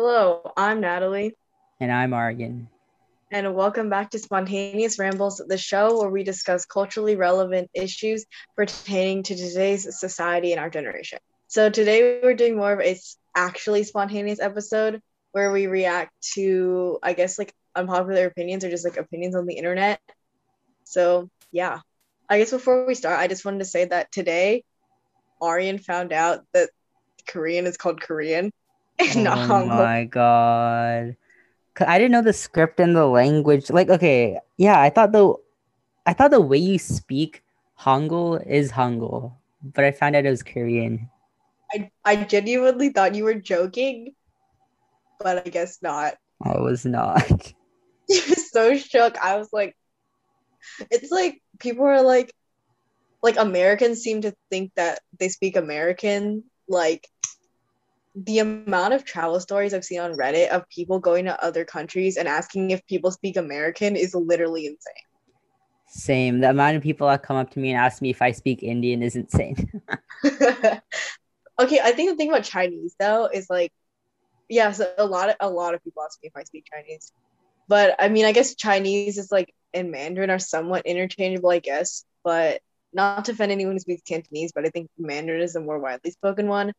Hello, I'm Natalie. And I'm Argan. And welcome back to Spontaneous Rambles, the show where we discuss culturally relevant issues pertaining to today's society and our generation. So today we're doing more of a actually spontaneous episode where we react to, I guess, like unpopular opinions or just like opinions on the internet. So yeah, I guess before we start, I just wanted to say that today Aryan found out that Korean is called Korean. Oh my god. I didn't know the script and the language. Like, okay, yeah, I thought the way you speak Hangul is Hangul, but I found out it was Korean. I genuinely thought you were joking, but I guess not. I was not. You were so shook. I was like, it's like people are like Americans seem to think that they speak American. Like, the amount of travel stories I've seen on Reddit of people going to other countries and asking if people speak American is literally insane. Same. The amount of people that come up to me and ask me if I speak Indian is insane. Okay, I think the thing about Chinese though is like, yeah, so a lot of people ask me if I speak Chinese. But I mean, I guess Chinese is like and Mandarin are somewhat interchangeable, I guess, but not to offend anyone who speaks Cantonese, but I think Mandarin is the more widely spoken one.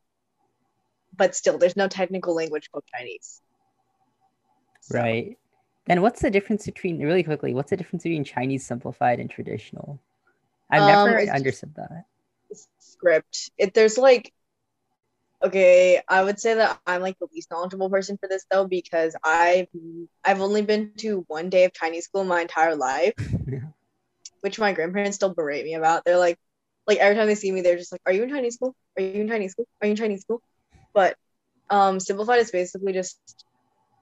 But still, there's no technical language called Chinese. So. Right. Then what's the difference between Chinese simplified and traditional? I've never understood that. Script. I would say that I'm like the least knowledgeable person for this though, because I've only been to one day of Chinese school my entire life, yeah. Which my grandparents still berate me about. They're like every time they see me, they're just like, "Are you in Chinese school? Are you in Chinese school? Are you in Chinese school?" But simplified is basically just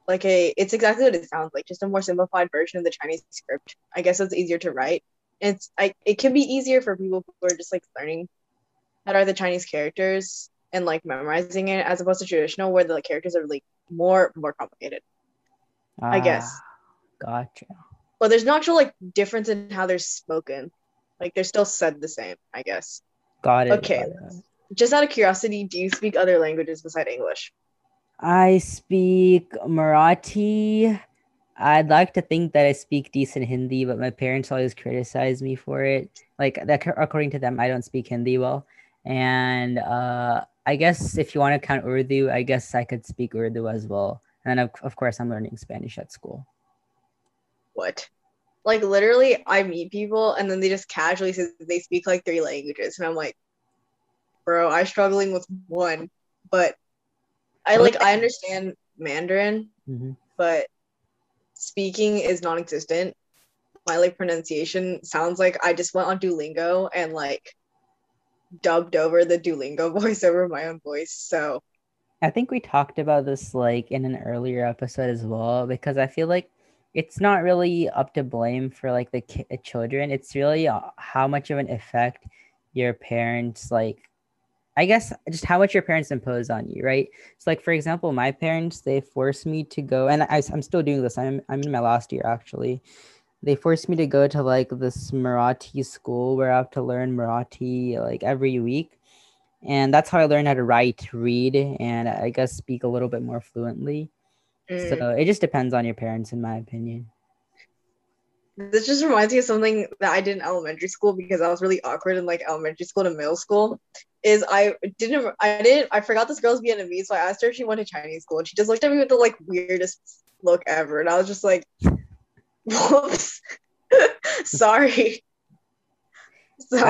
like it's exactly what it sounds like, just a more simplified version of the Chinese script. I guess it's easier to write. And it can be easier for people who are just like learning how to write the Chinese characters and like memorizing it, as opposed to traditional where the characters are like more complicated. I guess. Gotcha. But there's no actual like difference in how they're spoken. Like they're still said the same, I guess. Got it. Okay. Got it. Just out of curiosity, do you speak other languages besides English? I speak Marathi. I'd like to think that I speak decent Hindi, but my parents always criticize me for it. Like, that, according to them, I don't speak Hindi well. And I guess if you want to count Urdu, I guess I could speak Urdu as well. And then, of course, I'm learning Spanish at school. What? Like, literally, I meet people, and then they just casually say they speak, like, 3 languages. And I'm like, bro, I'm struggling with one, but I understand Mandarin, mm-hmm. But speaking is non-existent. My like pronunciation sounds like I just went on Duolingo and like dubbed over the Duolingo voice over my own voice. So I think we talked about this like in an earlier episode as well, because I feel like it's not really up to blame for like the children. It's really how much of an effect your parents just how much your parents impose on you, right? So, like, for example, my parents, they forced me to go, and I'm still doing this. I'm in my last year, actually. They forced me to go to, like, this Marathi school where I have to learn Marathi, like, every week. And that's how I learned how to write, read, and I guess speak a little bit more fluently. Mm. So it just depends on your parents, in my opinion. This just reminds me of something that I did in elementary school, because I was really awkward in like elementary school to middle school. I forgot this girl's Vietnamese, so I asked her if she went to Chinese school, and she just looked at me with the like weirdest look ever, and I was just like, whoops, sorry. So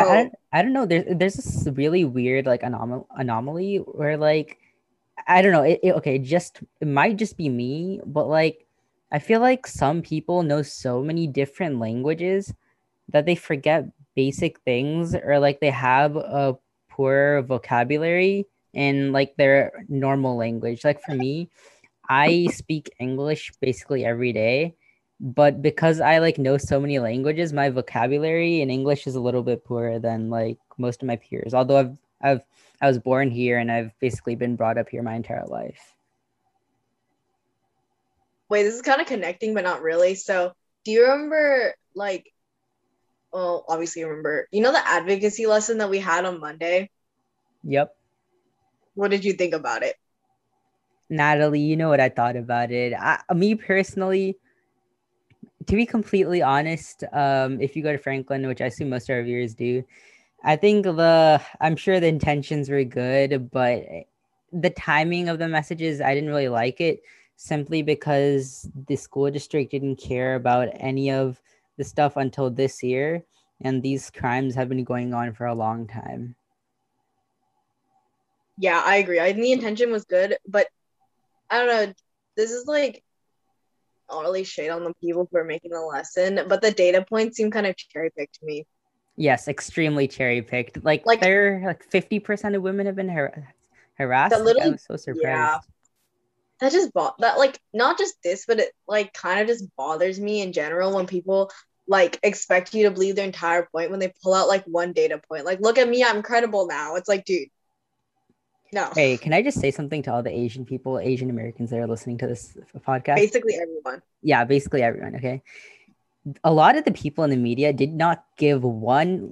I don't know. There's this really weird like anomaly where like I don't know. It might just be me, but like. I feel like some people know so many different languages that they forget basic things, or like they have a poor vocabulary in like their normal language. Like for me, I speak English basically every day, but because I like know so many languages, my vocabulary in English is a little bit poorer than like most of my peers. Although I was born here and I've basically been brought up here my entire life. Wait, this is kind of connecting, but not really. So do you remember, like, well, obviously you remember, you know, the advocacy lesson that we had on Monday? Yep. What did you think about it? Natalie, you know what I thought about it. Me personally, to be completely honest, if you go to Franklin, which I assume most of our viewers do, I think I'm sure the intentions were good, but the timing of the messages, I didn't really like it, simply because the school district didn't care about any of the stuff until this year, and these crimes have been going on for a long time. Yeah, I agree. I think the intention was good, but I don't know. This is like really shade on the people who are making the lesson, but the data points seem kind of cherry-picked to me. Yes, extremely cherry-picked. Like they're like 50% of women have been harassed. I was so surprised. Yeah, that just that like not just this, but it like kind of just bothers me in general when people like expect you to believe their entire point when they pull out like one data point. Like, look at me, I'm credible now. It's like, dude. No. Hey, can I just say something to all the Asian people, Asian Americans that are listening to this podcast? Basically everyone. Yeah, basically everyone, okay? A lot of the people in the media did not give one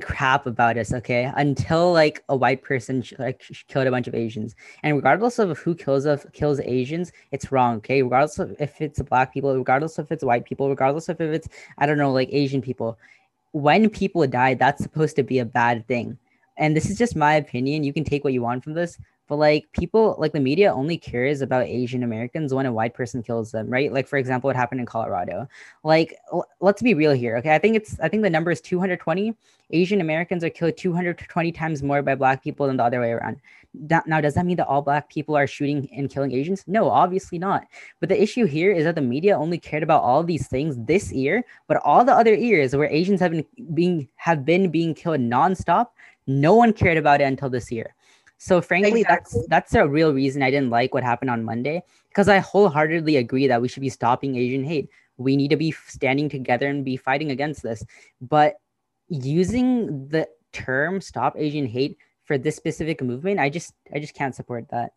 crap about us, okay? Until, like, a white person, killed a bunch of Asians. And regardless of who kills Asians, it's wrong, okay? Regardless of if it's black people, regardless if it's white people, regardless of if it's, I don't know, like, Asian people. When people die, that's supposed to be a bad thing. And this is just my opinion. You can take what you want from this. But like people, like the media only cares about Asian Americans when a white person kills them, right? Like, for example, what happened in Colorado. Like, let's be real here. Okay. I think the number is 220. Asian Americans are killed 220 times more by black people than the other way around. Now, does that mean that all black people are shooting and killing Asians? No, obviously not. But the issue here is that the media only cared about all these things this year, but all the other years where Asians have been being killed nonstop, no one cared about it until this year. So frankly, exactly. That's a real reason I didn't like what happened on Monday, because I wholeheartedly agree that we should be stopping Asian hate. We need to be standing together and be fighting against this. But using the term "Stop Asian Hate" for this specific movement, I just can't support that.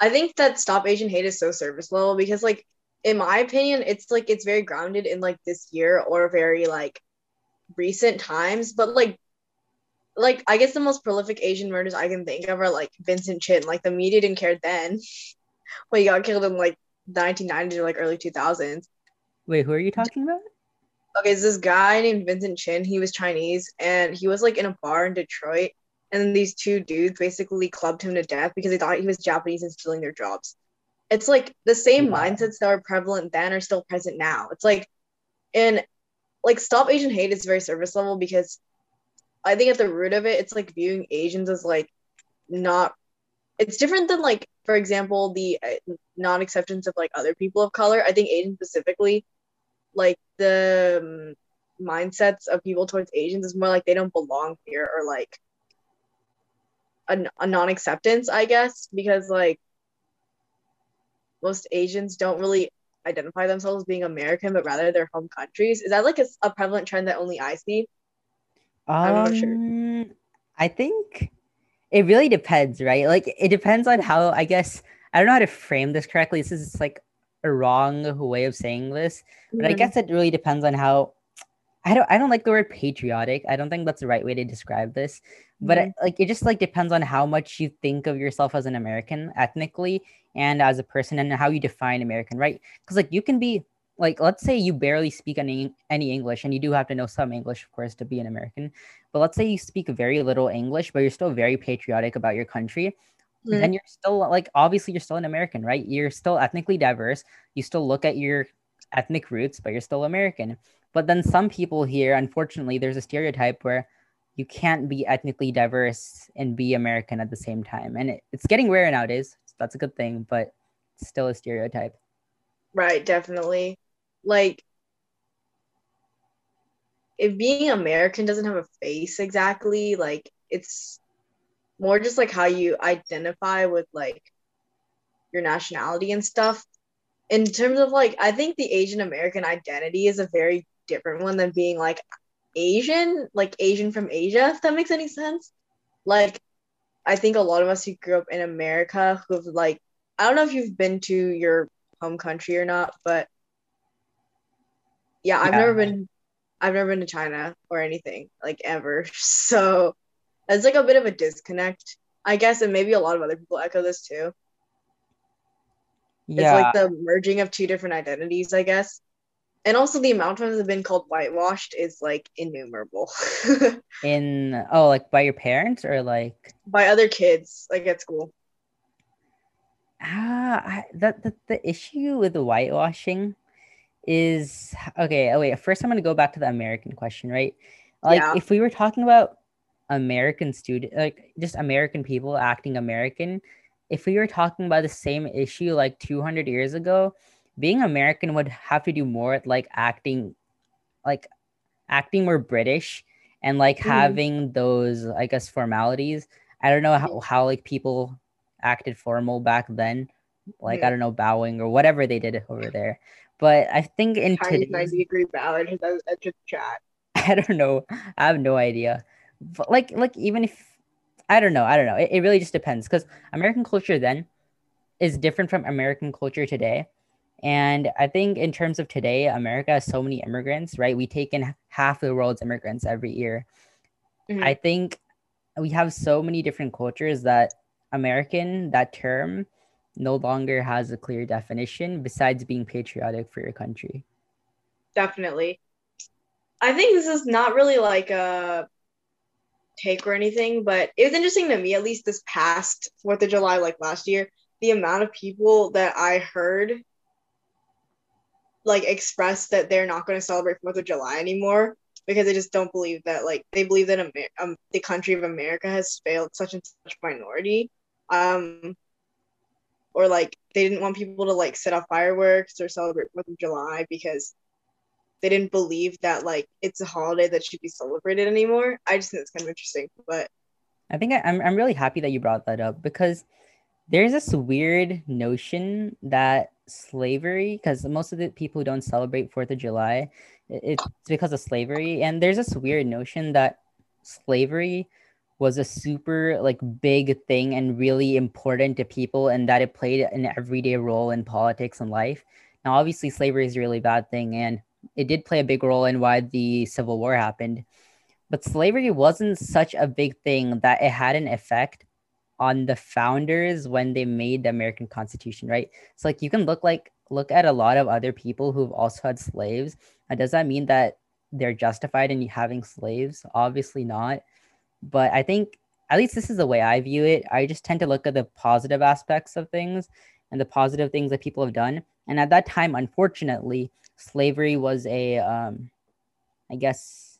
I think that "Stop Asian Hate" is so surface level because, like, in my opinion, it's like it's very grounded in like this year or very like recent times, but like, I guess the most prolific Asian murders I can think of are, like, Vincent Chin. Like, the media didn't care then when he got killed in, like, the 1990s or, like, early 2000s. Wait, who are you talking about? Okay, so this guy named Vincent Chin. He was Chinese, and he was, like, in a bar in Detroit, and then these two dudes basically clubbed him to death because they thought he was Japanese and stealing their jobs. It's, like, the same mindsets that were prevalent then are still present now. It's, like, and, like, Stop Asian Hate is very surface level because I think at the root of it, it's like viewing Asians as like not, it's different than like, for example, the non-acceptance of like other people of color. I think Asians specifically, like the mindsets of people towards Asians is more like they don't belong here or like a non-acceptance, I guess, because like most Asians don't really identify themselves as being American, but rather their home countries. Is that like a prevalent trend that only I see? I'm not sure. I think it really depends, right? Like, it depends on how, I guess, I don't know how to frame this correctly. This is like a wrong way of saying this, but I guess it really depends on how, I don't like the word patriotic. I don't think that's the right way to describe this, but it just like depends on how much you think of yourself as an American ethnically and as a person and how you define American, right? Because like you can be, like, let's say you barely speak any English, and you do have to know some English, of course, to be an American. But let's say you speak very little English, but you're still very patriotic about your country. Then you're still, like, obviously you're still an American, right? You're still ethnically diverse. You still look at your ethnic roots, but you're still American. But then some people here, unfortunately, there's a stereotype where you can't be ethnically diverse and be American at the same time. And it's getting rare nowadays. So that's a good thing, but it's still a stereotype. Right, definitely. Like, if being American doesn't have a face exactly, like, it's more just, like, how you identify with, like, your nationality and stuff. In terms of, like, I think the Asian American identity is a very different one than being, like, Asian from Asia, if that makes any sense. Like, I think a lot of us who grew up in America who have, like, I don't know if you've been to your home country or not, but yeah, I've never been to China or anything, like, ever. So it's like a bit of a disconnect, I guess, and maybe a lot of other people echo this too. Yeah. It's like the merging of two different identities, I guess. And also the amount of times I've been called whitewashed is like innumerable. Like by your parents or like by other kids, like at school. The issue with the whitewashing is first I'm going to go back to the American question, right? Like if we were talking about American student, like just American people acting American, if we were talking about the same issue like 200 years ago, being American would have to do more like acting more British and like having those, I guess, formalities. I don't know how like people acted formal back then, like I don't know, bowing or whatever they did over there. But I think in today's 90-degree bow, that's just chat. I don't know. I have no idea. But like even if I don't know. It really just depends, because American culture then is different from American culture today. And I think in terms of today, America has so many immigrants, right? We take in half the world's immigrants every year. Mm-hmm. I think we have so many different cultures that American, that term, no longer has a clear definition besides being patriotic for your country. Definitely. I think this is not really like a take or anything, but it was interesting to me, at least this past 4th of July, like last year, the amount of people that I heard like express that they're not going to celebrate 4th of July anymore because they just don't believe that, like, they believe that the country of America has failed such and such minority, or like they didn't want people to like set off fireworks or celebrate 4th of July because they didn't believe that like it's a holiday that should be celebrated anymore. I just think it's kind of interesting, but I think I'm really happy that you brought that up, because there's this weird notion that slavery, because most of the people who don't celebrate 4th of July, it's because of slavery. And there's this weird notion that slavery was a super like big thing and really important to people, and that it played an everyday role in politics and life. Now, obviously, slavery is a really bad thing, and it did play a big role in why the Civil War happened. But slavery wasn't such a big thing that it had an effect on the founders when they made the American Constitution, right? So like you can look at a lot of other people who've also had slaves. Does that mean that they're justified in having slaves? Obviously not. But I think, at least this is the way I view it, I just tend to look at the positive aspects of things and the positive things that people have done. And at that time, unfortunately, slavery was a, I guess,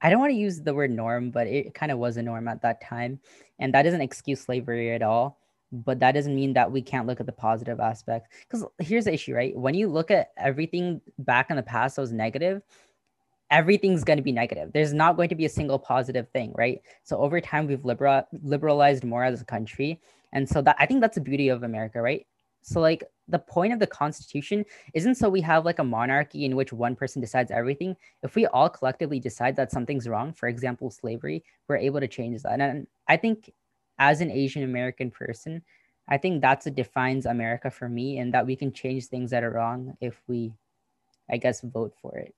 I don't want to use the word norm, but it kind of was a norm at that time. And that doesn't excuse slavery at all. But that doesn't mean that we can't look at the positive aspects. Because here's the issue, right? When you look at everything back in the past that was negative, everything's going to be negative. There's not going to be a single positive thing, right? So over time, we've liberalized more as a country. And so that, I think that's the beauty of America, right? So like the point of the Constitution isn't so we have like a monarchy in which one person decides everything. If we all collectively decide that something's wrong, for example, slavery, we're able to change that. And I think as an Asian American person, I think that's what defines America for me, and that we can change things that are wrong if we, I guess, vote for it.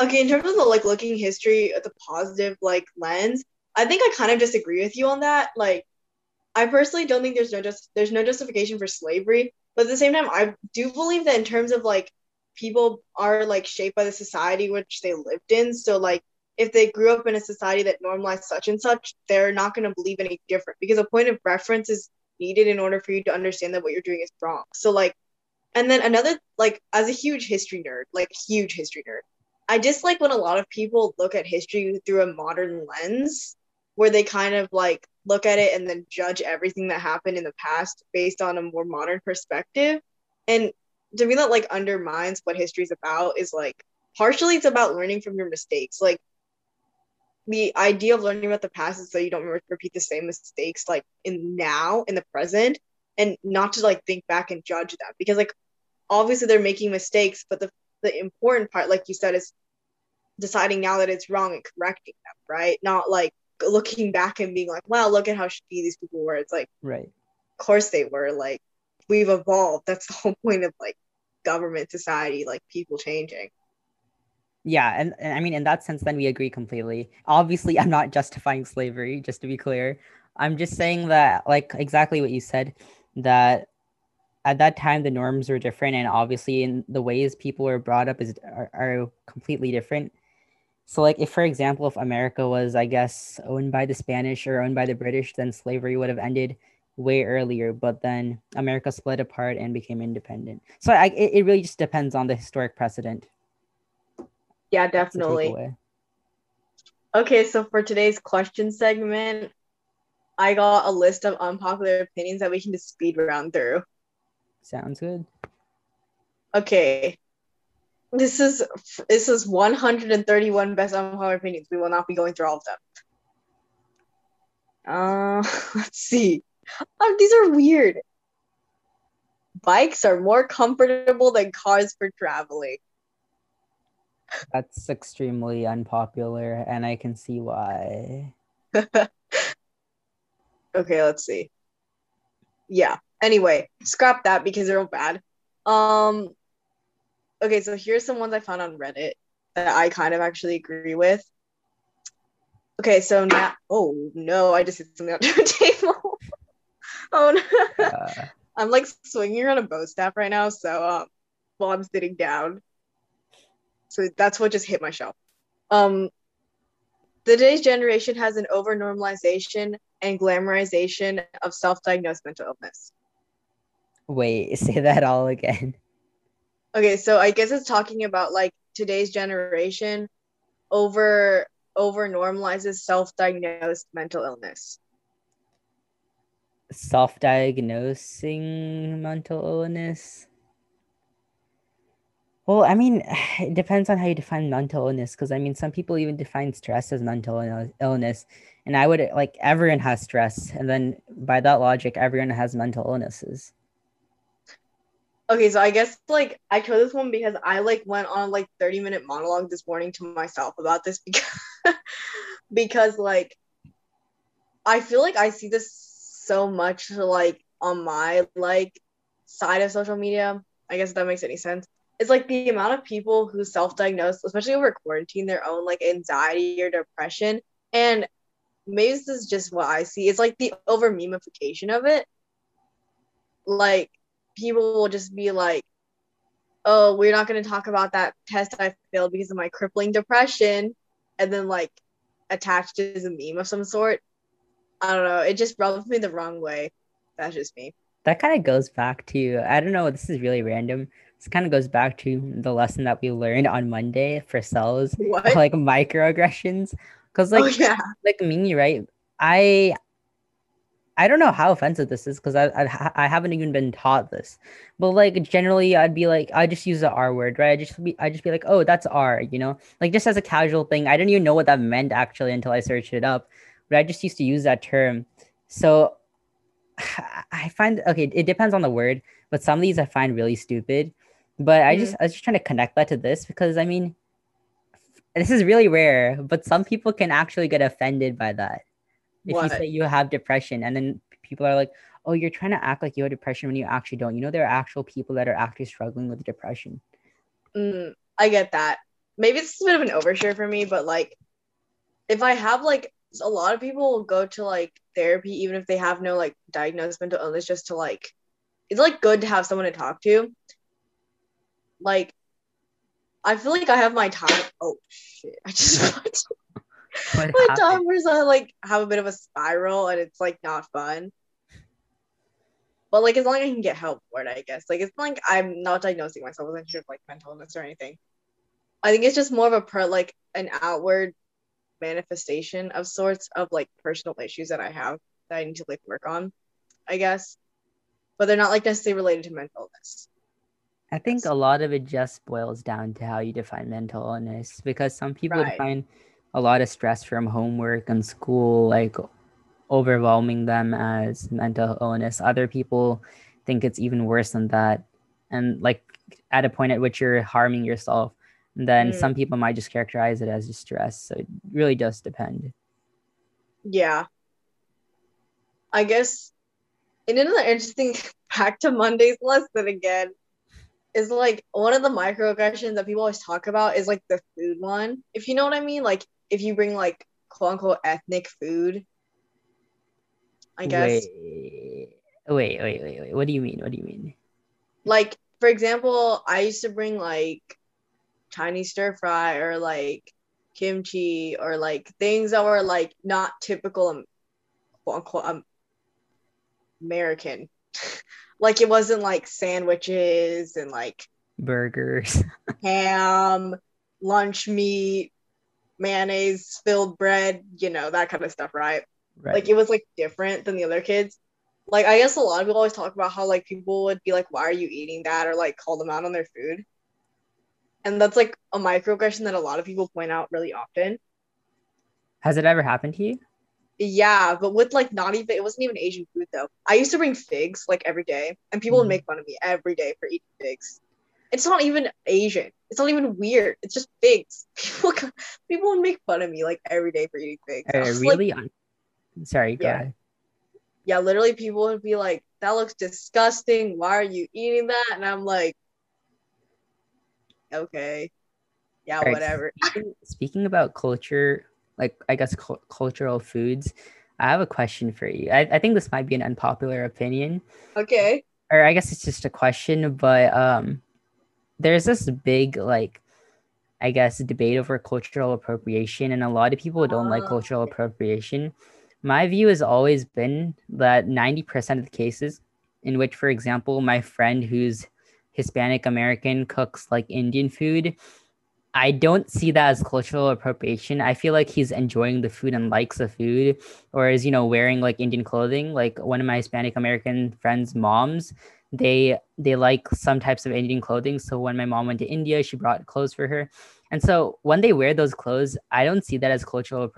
Okay, in terms of the like looking history at the positive like lens, I think I kind of disagree with you on that. Like, I personally don't think there's no justification for slavery, but at the same time, I do believe that in terms of like people are like shaped by the society which they lived in. So like if they grew up in a society that normalized such and such, they're not going to believe any different, because a point of reference is needed in order for you to understand that what you're doing is wrong. So like, and then another, like as a huge history nerd, I dislike when a lot of people look at history through a modern lens, where they kind of like look at it and then judge everything that happened in the past based on a more modern perspective. And to me, that like undermines what history is about. Is like partially it's about learning from your mistakes. Like the idea of learning about the past is so you don't repeat the same mistakes like in the present, and not to like think back and judge them, because like obviously they're making mistakes, but the important part, like you said, is deciding now that it's wrong and correcting them, right? Not like looking back and being like, wow, look at how shitty these people were. It's like, right, of course they were. Like, we've evolved. That's the whole point of like government, society, like people changing. Yeah, and I mean, in that sense, then we agree completely. Obviously, I'm not justifying slavery, just to be clear. I'm just saying that, like, exactly what you said, that at that time, the norms were different, and obviously in the ways people were brought up are completely different. So like if, for example, if America was, I guess, owned by the Spanish or owned by the British, then slavery would have ended way earlier, but then America split apart and became independent. So it really just depends on the historic precedent. Yeah, definitely. Okay, so for today's question segment, I got a list of unpopular opinions that we can just speed round through. Sounds good. Okay. This is 131 best unpopular opinions. We will not be going through all of them. Let's see. Oh, these are weird. Bikes are more comfortable than cars for traveling. That's extremely unpopular, and I can see why. Okay, let's see. Yeah. Anyway, scrap that because they're all bad. Okay, so here's some ones I found on Reddit that I kind of actually agree with. Okay, so now... Oh, no, I just hit something under the table. Oh, no. I'm, like, swinging around a bow staff right now, so while I'm sitting down. So that's what just hit my shelf. Today's generation has an over-normalization and glamorization of self-diagnosed mental illness. Wait, say that all again. Okay, so I guess it's talking about like today's generation over normalizes self-diagnosed mental illness. Self-diagnosing mental illness? Well, I mean, it depends on how you define mental illness, because I mean, some people even define stress as mental illness, and I would, like, everyone has stress, and then by that logic, everyone has mental illnesses. Okay, so I guess, like, I chose this one because I, like, went on, like, 30-minute monologue this morning to myself about this because, like, I feel like I see this so much, like, on my, like, side of social media. I guess if that makes any sense. It's, like, the amount of people who self-diagnose, especially over quarantine, their own, like, anxiety or depression. And maybe this is just what I see. It's, like, the over-memification of it. Like, people will just be like, oh, we're not going to talk about that test I failed because of my crippling depression, and then like attached is a meme of some sort. I don't know. It just rubs me the wrong way. That's just me. That kind of goes back to, I don't know, this is really random. This kind of goes back to the lesson that we learned on Monday for cells, like microaggressions. Because like, oh, yeah. Like me, right? I don't know how offensive this is because I haven't even been taught this, but like generally I'd be like, I just use the R word, right? I just be like, oh, that's R, you know, like just as a casual thing. I didn't even know what that meant actually until I searched it up, but I just used to use that term. So I find, okay, it depends on the word, but some of these I find really stupid, but I was just trying to connect that to this because I mean, this is really rare, but some people can actually get offended by that. If what? You say you have depression and then people are like, oh, you're trying to act like you have depression when you actually don't. You know, there are actual people that are actually struggling with depression. I get that. Maybe it's a bit of an overshare for me, but like if I have like a lot of people will go to like therapy, even if they have no like diagnosed mental illness, just to like, it's like good to have someone to talk to. Like, I feel like I have my time. Oh, shit. I just my time was I like have a bit of a spiral and it's like not fun, but like as long as I can get help for it, I guess like it's like I'm not diagnosing myself with like mental illness or anything. I think it's just more of a like an outward manifestation of sorts of like personal issues that I have that I need to like work on, I guess, but they're not like necessarily related to mental illness. I think a lot of it just boils down to how you define mental illness, because some people define a lot of stress from homework and school, like overwhelming them as mental illness. Other people think it's even worse than that. And like at a point at which you're harming yourself, and then some people might just characterize it as just stress. So it really does depend. Yeah. I guess in another interesting, back to Monday's lesson again, is like one of the microaggressions that people always talk about is like the food one. If you know what I mean, like if you bring like quote unquote ethnic food, I guess. Wait. What do you mean? Like, for example, I used to bring like Chinese stir fry or like kimchi or like things that were like not typical American. Like, it wasn't like sandwiches and like burgers, ham, lunch meat, mayonnaise filled bread, you know, that kind of stuff, right? Like, it was like different than the other kids. Like, I guess a lot of people always talk about how like people would be like, why are you eating that, or like call them out on their food. And that's like a microaggression that a lot of people point out really often. Has it ever happened to you? Yeah, but with like not even, it wasn't even Asian food though. I used to bring figs like every day, and people would make fun of me every day for eating figs. It's not even Asian. It's not even weird. It's just figs. People would make fun of me like every day for eating figs. Really? Like, sorry, go ahead. Yeah, literally people would be like, that looks disgusting. Why are you eating that? And I'm like, okay, yeah, right, whatever. Speaking about culture, like I guess cultural foods, I have a question for you. I think this might be an unpopular opinion. Okay. Or I guess it's just a question, but there's this big, like, I guess, debate over cultural appropriation, and a lot of people don't like cultural appropriation. My view has always been that 90% of the cases in which, for example, my friend who's Hispanic American cooks like Indian food, I don't see that as cultural appropriation. I feel like he's enjoying the food and likes the food, or is, you know, wearing like Indian clothing. Like one of my Hispanic American friends' moms, they like some types of Indian clothing. So when my mom went to India, she brought clothes for her. And so when they wear those clothes, I don't see that as cultural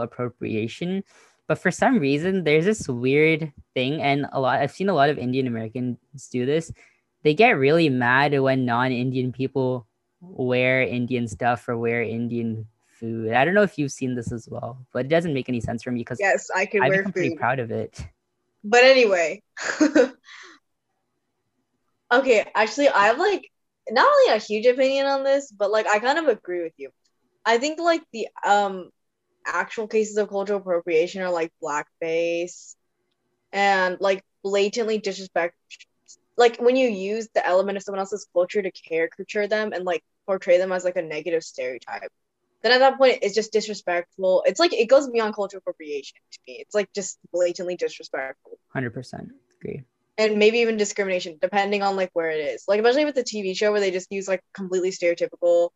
appropriation. But for some reason, there's this weird thing, and I've seen a lot of Indian Americans do this. They get really mad when non-Indian people wear Indian stuff or wear Indian food. I don't know if you've seen this as well, but it doesn't make any sense for me because yes, I could wear food. I'm pretty proud of it. But anyway, okay. Actually, I have like not really a huge opinion on this, but like I kind of agree with you. I think like the actual cases of cultural appropriation are like blackface and like blatantly disrespect. Like, when you use the element of someone else's culture to caricature them and, like, portray them as, like, a negative stereotype, then at that point, it's just disrespectful. It's, like, it goes beyond cultural appropriation to me. It's, like, just blatantly disrespectful. 100% agree. And maybe even discrimination, depending on, like, where it is. Like, especially with the TV show where they just use, like, completely stereotypical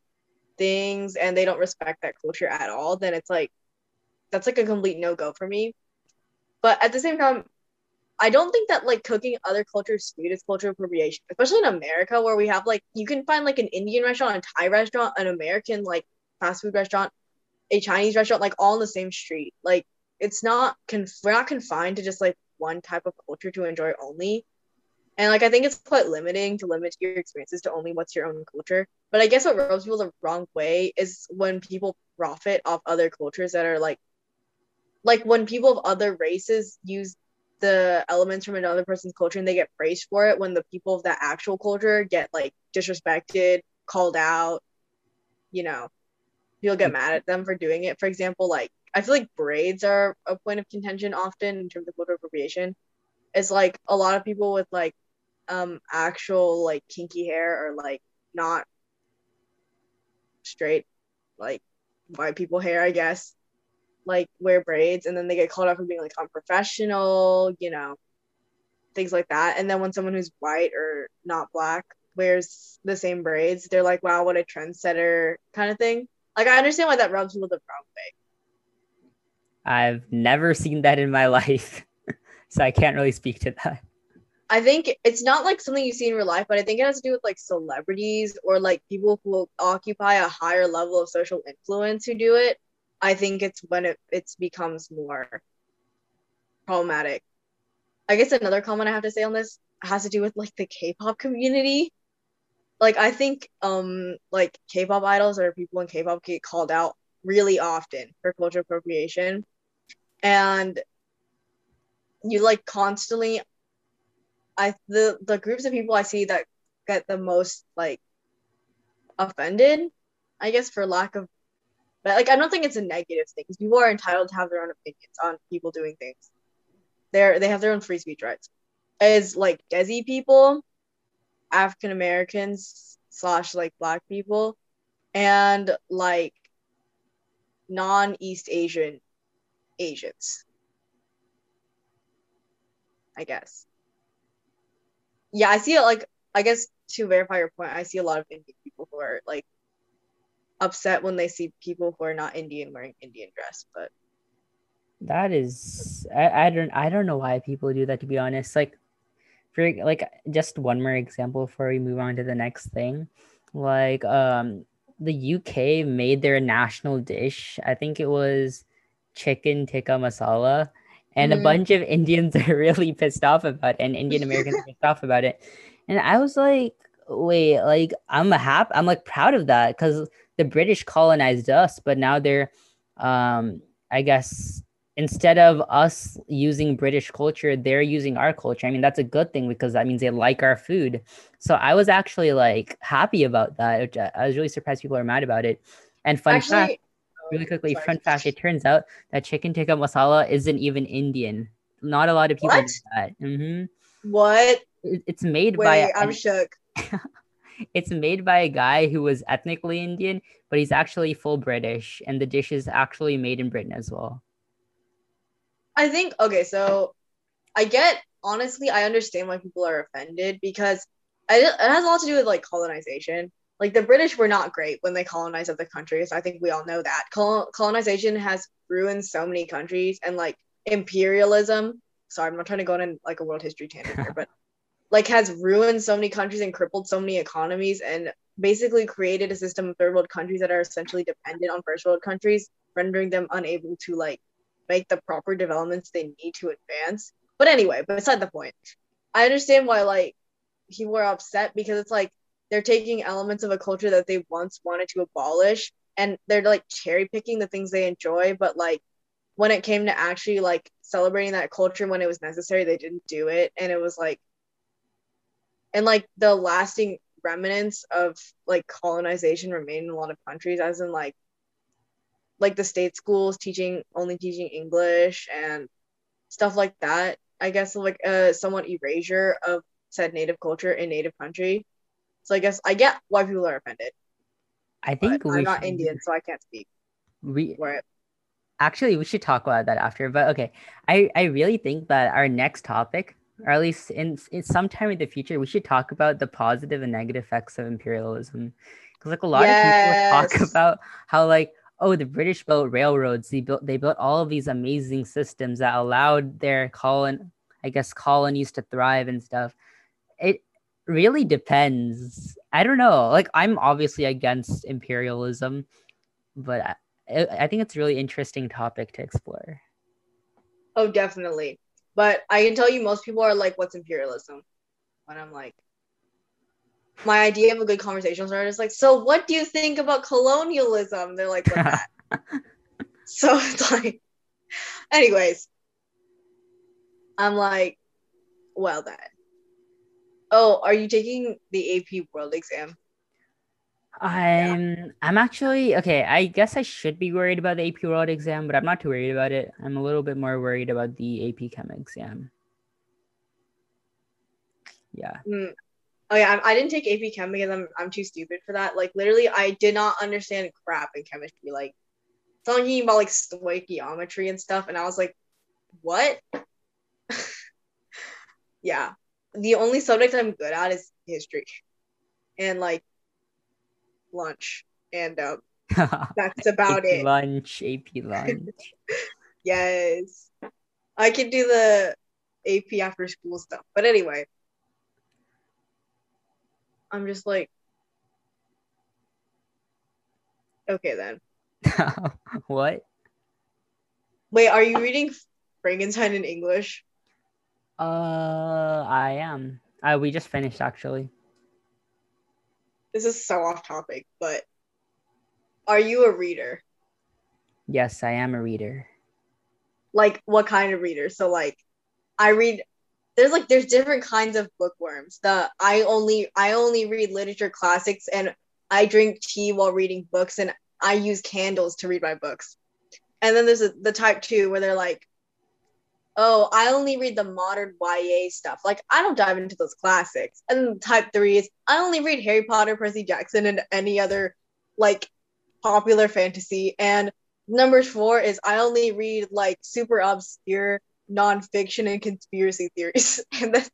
things and they don't respect that culture at all, then it's, like, that's, like, a complete no-go for me. But at the same time, I don't think that, like, cooking other cultures' food is cultural appropriation, especially in America where we have, like, you can find, like, an Indian restaurant, a Thai restaurant, an American, like, fast food restaurant, a Chinese restaurant, like, all on the same street. Like, it's not, we're not confined to just, like, one type of culture to enjoy only. And, like, I think it's quite limiting to limit your experiences to only what's your own culture. But I guess what rubs people the wrong way is when people profit off other cultures that are, like, when people of other races use the elements from another person's culture and they get praised for it, when the people of that actual culture get like disrespected, called out, you know, people get mad at them for doing it. For example, like I feel like braids are a point of contention often in terms of cultural appropriation. It's like a lot of people with like actual like kinky hair or like not straight like white people hair, I guess, like wear braids, and then they get called out for being like unprofessional, you know, things like that. And then when someone who's white or not black wears the same braids, they're like, wow, what a trendsetter kind of thing. Like, I understand why that rubs people the wrong way. I've never seen that in my life, so I can't really speak to that. I think it's not like something you see in real life, but I think it has to do with like celebrities or like people who occupy a higher level of social influence who do it. I think it's when it becomes more problematic. I guess another comment I have to say on this has to do with like the K-pop community. Like, I think like K-pop idols or people in K-pop get called out really often for cultural appropriation. And you like constantly, the groups of people I see that get the most like offended, I guess, for lack of, but, like, I don't think it's a negative thing because people are entitled to have their own opinions on people doing things. They have their own free speech rights. As, like, Desi people, African Americans / like Black people and like non-East Asian Asians, I guess. Yeah, I see it, like, I guess to verify your point, I see a lot of Indian people who are like upset when they see people who are not Indian wearing Indian dress, but that is, I don't know why people do that, to be honest. Like, for like just one more example before we move on to the next thing, like the UK made their national dish, I think it was chicken tikka masala, and a bunch of Indians are really pissed off about it, and Indian Americans are pissed off about it. And I was like, wait, like I'm like proud of that, because the British colonized us, but now they're, I guess, instead of us using British culture, they're using our culture. I mean, that's a good thing, because that means they like our food. So I was actually like happy about that. Which I was really surprised people are mad about it. And fun fact, it turns out that chicken tikka masala isn't even Indian. Not a lot of people do that. Mm-hmm. What? It's made I'm shook. It's made by a guy who was ethnically Indian, but he's actually full British, and the dish is actually made in Britain as well. I think, okay, so I understand why people are offended, because it has a lot to do with like colonization. Like, the British were not great when they colonized other countries. I think we all know that. Colonization has ruined so many countries, and like imperialism, sorry, I'm not trying to go on like a world history tangent here, but like has ruined so many countries and crippled so many economies, and basically created a system of third world countries that are essentially dependent on first world countries, rendering them unable to like make the proper developments they need to advance. But anyway, beside the point, I understand why like people are upset, because it's like they're taking elements of a culture that they once wanted to abolish, and they're like cherry picking the things they enjoy, but like when it came to actually like celebrating that culture when it was necessary, they didn't do it. And it was like, and like the lasting remnants of like colonization remain in a lot of countries, as in like the state schools only teaching English and stuff like that. I guess like a somewhat erasure of said native culture in native country. So I guess I get why people are offended. I think I'm not Indian, so I can't speak. Actually, we should talk about that after. But okay, I really think that our next topic, or at least in sometime in the future, we should talk about the positive and negative effects of imperialism. Because like a lot of people talk about how like, oh, the British built railroads. They built all of these amazing systems that allowed their colonies to thrive and stuff. It really depends. I don't know. Like, I'm obviously against imperialism, but I think it's a really interesting topic to explore. Oh, definitely. But I can tell you, most people are like, what's imperialism? When I'm like, my idea of a good conversation starter is like, so what do you think about colonialism? They're like, what's that? So it's like, anyways, I'm like, well then. Oh, are you taking the AP world exam? I'm actually, okay, I guess I should be worried about the AP world exam, but I'm not too worried about it. I'm a little bit more worried about the AP chem exam. Yeah. Mm. Oh yeah, I didn't take AP chem because I'm too stupid for that. Like, literally, I did not understand crap in chemistry. Like, talking about like stoichiometry and stuff, and I was like, what? Yeah. The only subject I'm good at is history. And like lunch, and that's about it. AP lunch. Yes, I can do the AP after school stuff, but anyway, I'm just like, okay then. What? Wait, are you reading Frankenstein in English? I am. We just finished, actually. This is so off topic, but are you a reader? Yes, I am a reader. Like, what kind of reader? So, like, I read, there's different kinds of bookworms. I only read literature classics, and I drink tea while reading books, and I use candles to read my books. And then there's the type 2, where they're like, oh, I only read the modern YA stuff. Like, I don't dive into those classics. And type 3 is, I only read Harry Potter, Percy Jackson, and any other, like, popular fantasy. And number 4 is, I only read, like, super obscure nonfiction and conspiracy theories. And then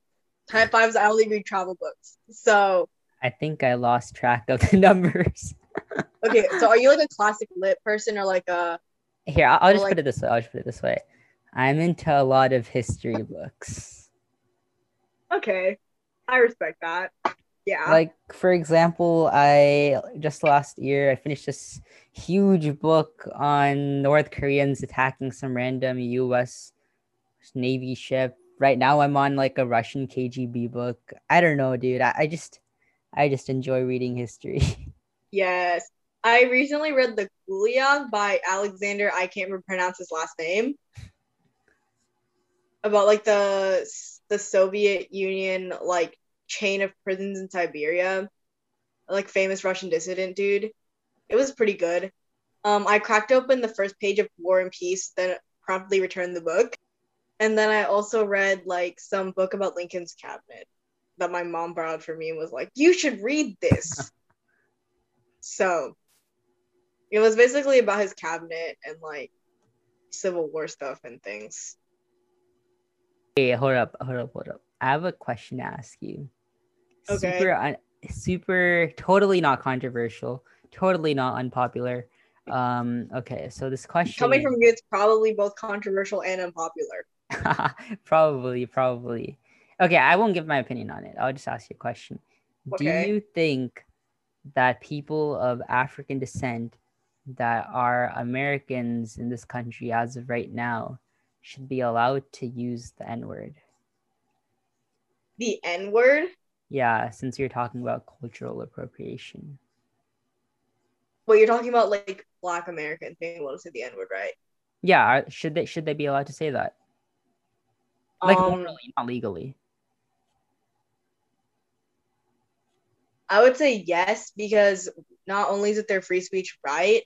type 5 is, I only read travel books. So I think I lost track of the numbers. Okay, so are you, like, a classic lit person or, like, a... Here, I'll just put it this way. I'm into a lot of history books. Okay. I respect that. Yeah. Like, for example, last year I finished this huge book on North Koreans attacking some random U.S. Navy ship. Right now I'm on, like, a Russian KGB book. I don't know, dude. I just enjoy reading history. Yes. I recently read The Gulag by Alexander, I can't remember pronounce his last name, about, like, the Soviet Union, like, chain of prisons in Siberia, like, famous Russian dissident dude. It was pretty good. I cracked open the first page of War and Peace, then promptly returned the book. And then I also read, like, some book about Lincoln's cabinet that my mom borrowed for me and was like, you should read this. So it was basically about his cabinet and, like, Civil War stuff and things. Hey, hold up. I have a question to ask you. Okay. Super, totally not controversial, totally not unpopular. Okay, so this question... Coming from you, it's probably both controversial and unpopular. Probably. Okay, I won't give my opinion on it. I'll just ask you a question. Okay. Do you think that people of African descent that are Americans in this country as of right now should be allowed to use the N-word? The N-word? Yeah, since you're talking about cultural appropriation. Well, you're talking about, like, Black Americans being able to say the N-word, right? Yeah, should they be allowed to say that? Like, morally, not legally. I would say yes, because not only is it their free speech right,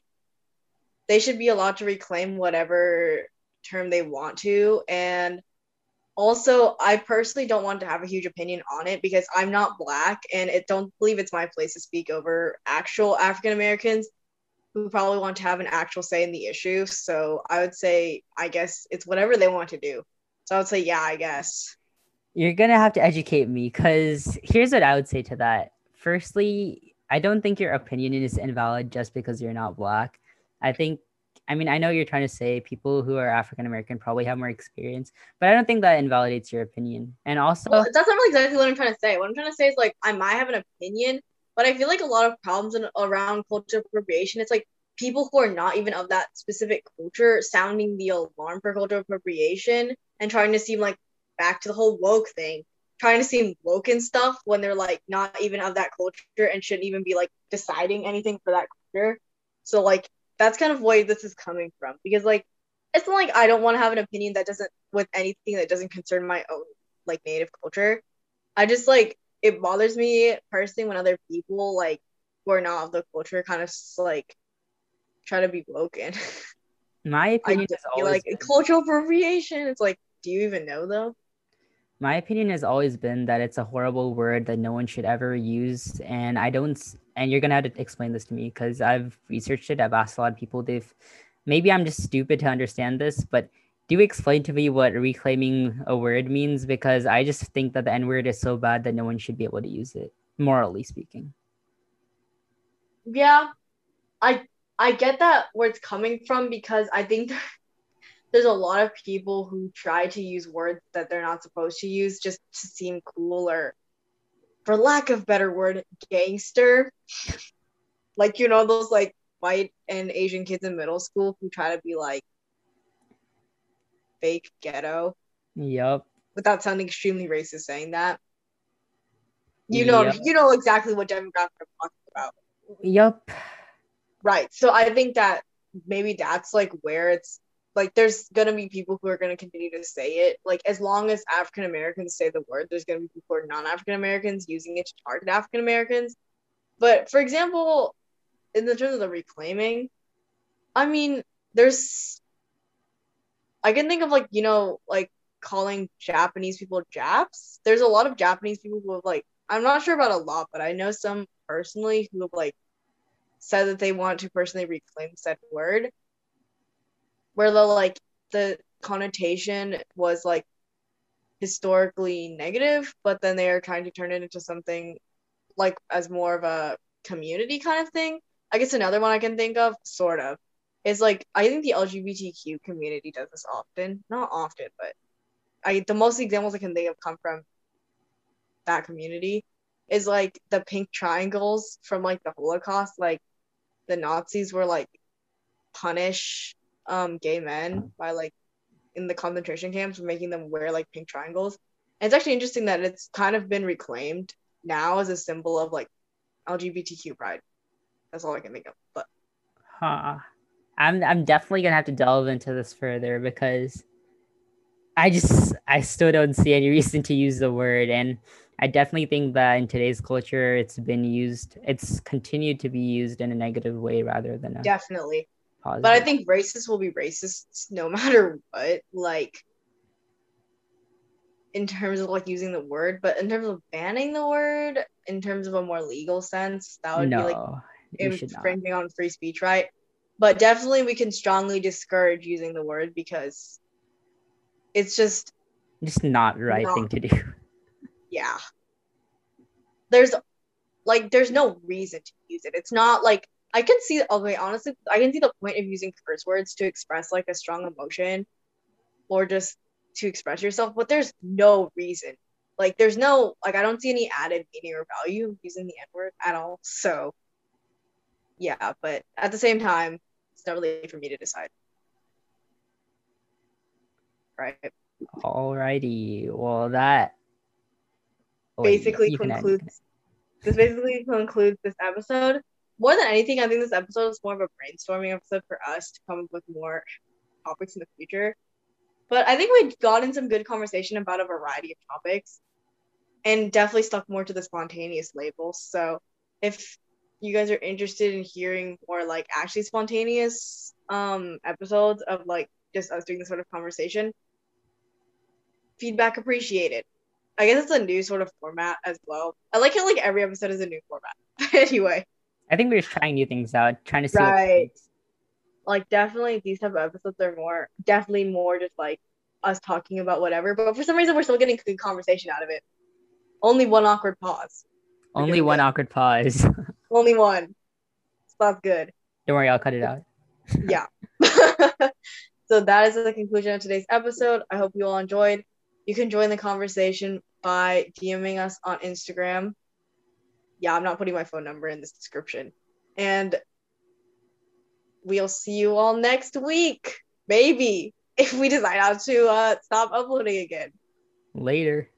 they should be allowed to reclaim whatever term they want to. And also, I personally don't want to have a huge opinion on it because I'm not Black and I don't believe it's my place to speak over actual African Americans who probably want to have an actual say in the issue. So I would say, I guess it's whatever they want to do. So I would say, yeah, I guess. You're going to have to educate me because here's what I would say to that. Firstly, I don't think your opinion is invalid just because you're not Black. I know you're trying to say people who are African American probably have more experience, but I don't think that invalidates your opinion. And also, that's not exactly what I'm trying to say. What I'm trying to say is, like, I might have an opinion, but I feel like a lot of problems around cultural appropriation, it's like people who are not even of that specific culture sounding the alarm for cultural appropriation and trying to seem, like, back to the whole woke thing. Trying to seem woke and stuff when they're, like, not even of that culture and shouldn't even be, like, deciding anything for that culture. So, like, that's kind of where this is coming from, because, like, it's not like I don't want to have an opinion with anything that doesn't concern my own, like, native culture. I just, like, it bothers me personally when other people, like, who are not of the culture kind of, like, try to be woke. And my opinion is always like cultural appropriation. It's like, do you even know though? My opinion has always been that it's a horrible word that no one should ever use. And you're going to have to explain this to me because I've researched it. I've asked a lot of people. Maybe I'm just stupid to understand this, but do explain to me what reclaiming a word means, because I just think that the N-word is so bad that no one should be able to use it, morally speaking. Yeah, I get that where it's coming from, because I think there's a lot of people who try to use words that they're not supposed to use just to seem cool or, for lack of better word, gangster. Like, you know, those, like, white and Asian kids in middle school who try to be, like, fake ghetto. Yep. Without sounding extremely racist saying that. You know exactly what demographic I'm talking about. Yep. Right. So I think that maybe that's, like, where it's, like, there's going to be people who are going to continue to say it. Like, as long as African-Americans say the word, there's going to be people who are non-African-Americans using it to target African-Americans. But, for example, in the terms of the reclaiming, I mean, I can think of, like, you know, like, calling Japanese people Japs. There's a lot of Japanese people who have, like, I'm not sure about a lot, but I know some personally who have, like, said that they want to personally reclaim said word, where the, like, the connotation was, like, historically negative, but then they are trying to turn it into something, like, as more of a community kind of thing. I guess another one I can think of, sort of, is, like, I think the LGBTQ community does this often. Not often, but the most examples I can think of come from that community, is, like, the pink triangles from, like, the Holocaust. Like, the Nazis were, like, punish gay men by, like, in the concentration camps, making them wear, like, pink triangles. And it's actually interesting that it's kind of been reclaimed now as a symbol of, like, LGBTQ pride. That's all I can think of. But I'm definitely gonna have to delve into this further, because I still don't see any reason to use the word, and I definitely think that in today's culture it's been used, it's continued to be used in a negative way rather than a definitely positive. But I think racists will be racists no matter what, like, in terms of, like, using the word. But in terms of banning the word, in terms of a more legal sense, that would be, like, infringing on free speech, right? But definitely we can strongly discourage using the word, because it's just not the right thing to do. Yeah. There's no reason to use it. It's not, like, I can see, okay, honestly, I can see the point of using curse words to express, like, a strong emotion or just to express yourself, but there's no reason. Like, there's no, like, I don't see any added meaning or value using the N-word at all. So, yeah, but at the same time, it's not really for me to decide. Right. Alrighty. Well, that basically concludes this episode. More than anything, I think this episode is more of a brainstorming episode for us to come up with more topics in the future. But I think we got in some good conversation about a variety of topics, and definitely stuck more to the spontaneous label. So if you guys are interested in hearing more, like, actually spontaneous episodes of, like, just us doing this sort of conversation, feedback appreciated. I guess it's a new sort of format as well. I like how, like, every episode is a new format. Anyway. I think we're just trying new things out, trying to see. Right. Like, definitely these type of episodes are more just, like, us talking about whatever, but for some reason we're still getting good conversation out of it. Only one awkward pause. Only one awkward pause. Only one. So that's good. Don't worry, I'll cut it out. Yeah. So that is the conclusion of today's episode. I hope you all enjoyed. You can join the conversation by DMing us on Instagram. Yeah, I'm not putting my phone number in this description. And we'll see you all next week, maybe, if we decide how to stop uploading again. Later.